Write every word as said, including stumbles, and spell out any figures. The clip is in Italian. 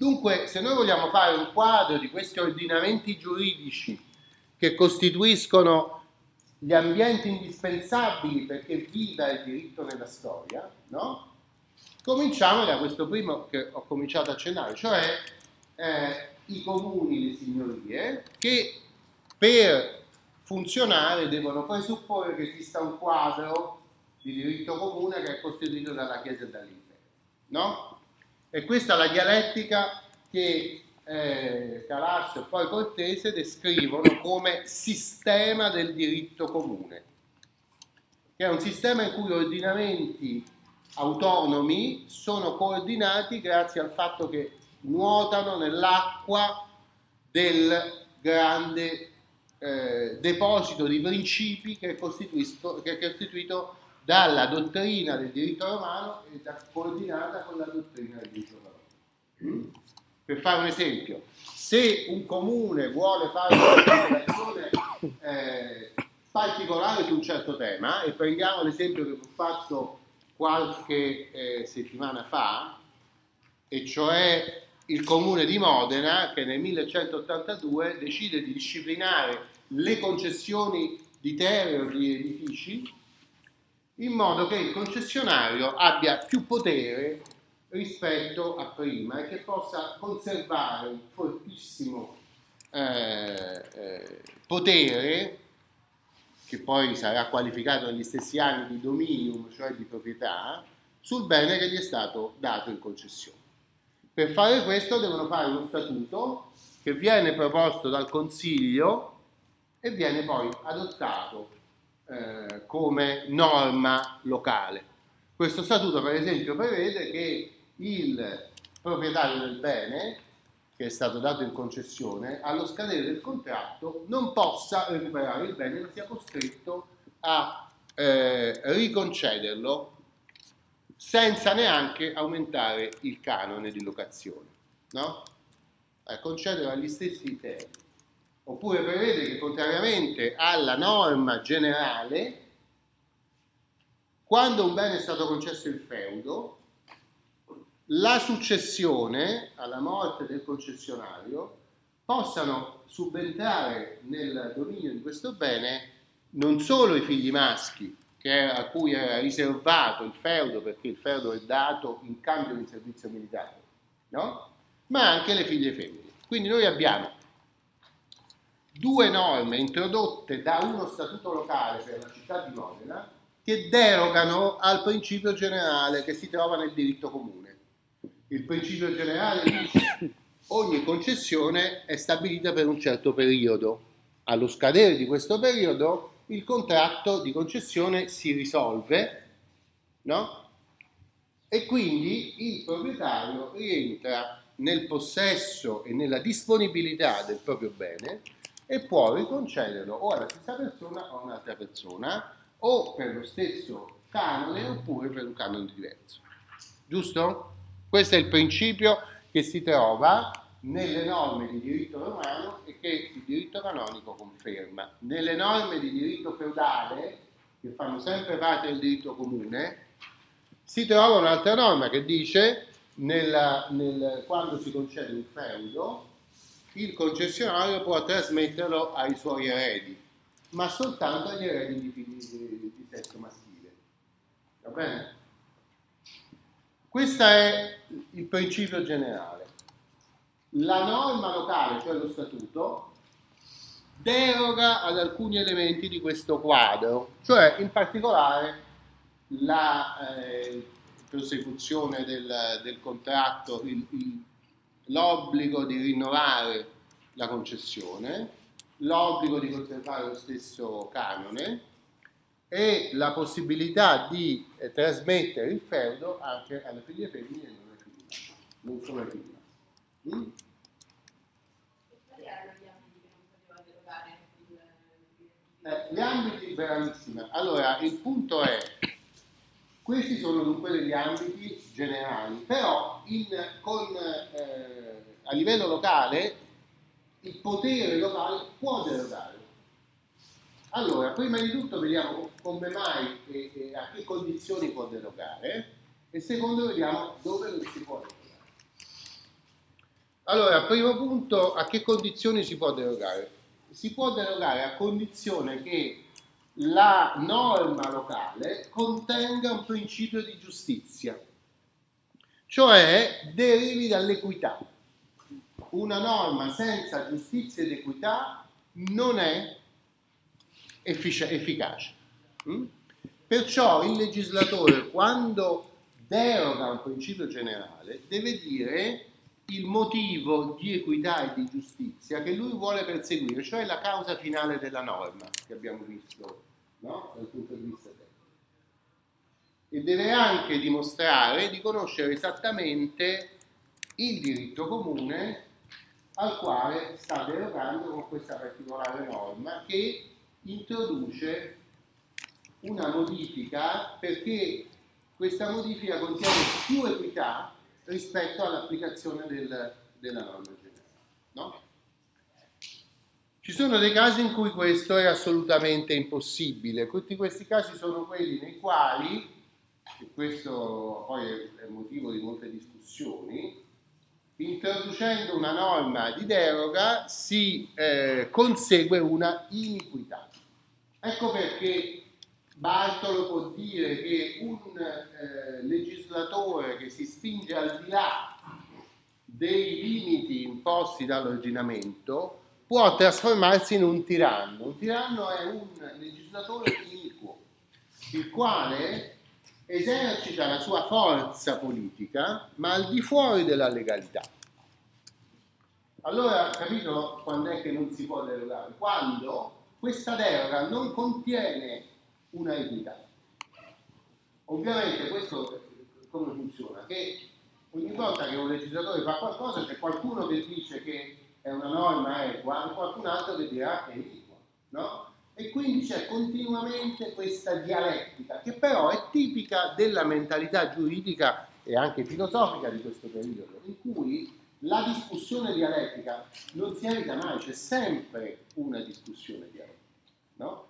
Dunque, se noi vogliamo fare un quadro di questi ordinamenti giuridici che costituiscono gli ambienti indispensabili perché viva il diritto nella storia, no? Cominciamo da questo primo che ho cominciato a accennare, cioè eh, i comuni, le signorie, che per funzionare devono presupporre che esista un quadro di diritto comune che è costituito dalla Chiesa e dall'impero, no? E questa è la dialettica che eh, Calasso e poi Cortese descrivono come sistema del diritto comune, che è un sistema in cui ordinamenti autonomi sono coordinati grazie al fatto che nuotano nell'acqua del grande eh, deposito di principi che è costituito, che è costituito dalla dottrina del diritto romano e da, coordinata con la dottrina del diritto romano. Mm? Per fare un esempio, se un comune vuole fare una lezione eh, particolare su un certo tema, e prendiamo l'esempio che ho fatto qualche eh, settimana fa, e cioè il comune di Modena che nel millecentottantadue decide di disciplinare le concessioni di terre o di edifici in modo che il concessionario abbia più potere rispetto a prima e che possa conservare un fortissimo eh, eh, potere, che poi sarà qualificato negli stessi anni di dominium, cioè di proprietà, sul bene che gli è stato dato in concessione. Per fare questo devono fare uno statuto che viene proposto dal Consiglio e viene poi adottato Eh, come norma locale. Questo statuto, per esempio, prevede che il proprietario del bene che è stato dato in concessione allo scadere del contratto non possa recuperare il bene, ma sia costretto a eh, riconcederlo senza neanche aumentare il canone di locazione, no? A concedere agli stessi termini. Oppure prevede che, contrariamente alla norma generale, quando un bene è stato concesso in feudo, la successione alla morte del concessionario possano subentrare nel dominio di questo bene non solo i figli maschi, che era, a cui era riservato il feudo perché il feudo è dato in cambio di servizio militare, no? Ma anche le figlie femmine. Quindi noi abbiamo due norme introdotte da uno statuto locale per la città di Modena che derogano al principio generale che si trova nel diritto comune. Il principio generale dice che ogni concessione è stabilita per un certo periodo. Allo scadere di questo periodo il contratto di concessione si risolve, no? E quindi il proprietario rientra nel possesso e nella disponibilità del proprio bene e può riconcederlo o alla stessa persona o a un'altra persona, o per lo stesso canone oppure per un canone diverso. Giusto? Questo è il principio che si trova nelle norme di diritto romano e che il diritto canonico conferma. Nelle norme di diritto feudale, che fanno sempre parte del diritto comune, si trova un'altra norma che dice, nella, nel, quando si concede un feudo, il concessionario può trasmetterlo ai suoi eredi, ma soltanto agli eredi di, di, di, di sesso maschile. Va bene? Questo è il principio generale. La norma locale, cioè lo statuto, deroga ad alcuni elementi di questo quadro, cioè in particolare la eh, prosecuzione del, del contratto, il, il l'obbligo di rinnovare la concessione, l'obbligo di conservare lo stesso canone e la possibilità di eh, trasmettere il feudo anche alle figlie femmine e non ai figli maschi, non solo ai figli maschi. Gli ambiti, bravissima. Allora, il punto è, questi sono dunque degli ambiti generali, però in, con, eh, a livello locale il potere locale può derogare. Allora, prima di tutto vediamo come mai e, e a che condizioni può derogare e secondo vediamo dove non si può derogare. Allora, primo punto, a che condizioni si può derogare? Si può derogare a condizione che la norma locale contenga un principio di giustizia, cioè derivi dall'equità. Una norma senza giustizia ed equità non è effic- efficace. Mm? Perciò il legislatore, quando deroga un principio generale, deve dire il motivo di equità e di giustizia che lui vuole perseguire, cioè la causa finale della norma che abbiamo visto, no? Dal punto di vista tecnico. E deve anche dimostrare di conoscere esattamente il diritto comune al quale sta derogando con questa particolare norma, che introduce una modifica perché questa modifica contiene più equità rispetto all'applicazione del, della norma generale, no? Ci sono dei casi in cui questo è assolutamente impossibile. Tutti questi casi sono quelli nei quali, e questo poi è motivo di molte discussioni, introducendo una norma di deroga si eh, consegue una iniquità. Ecco perché Bartolo può dire che un eh, legislatore che si spinge al di là dei limiti imposti dall'ordinamento può trasformarsi in un tiranno. Un tiranno è un legislatore iniquo, il quale esercita la sua forza politica ma al di fuori della legalità. Allora, capito quando è che non si può derogare? Quando questa deroga non contiene una equità. Ovviamente questo come funziona? Che ogni volta che un legislatore fa qualcosa c'è qualcuno che dice che è una norma equa e qualcun altro che dirà che è equa, no? E quindi c'è continuamente questa dialettica che però è tipica della mentalità giuridica e anche filosofica di questo periodo, in cui la discussione dialettica non si evita mai, c'è sempre una discussione dialettica, no?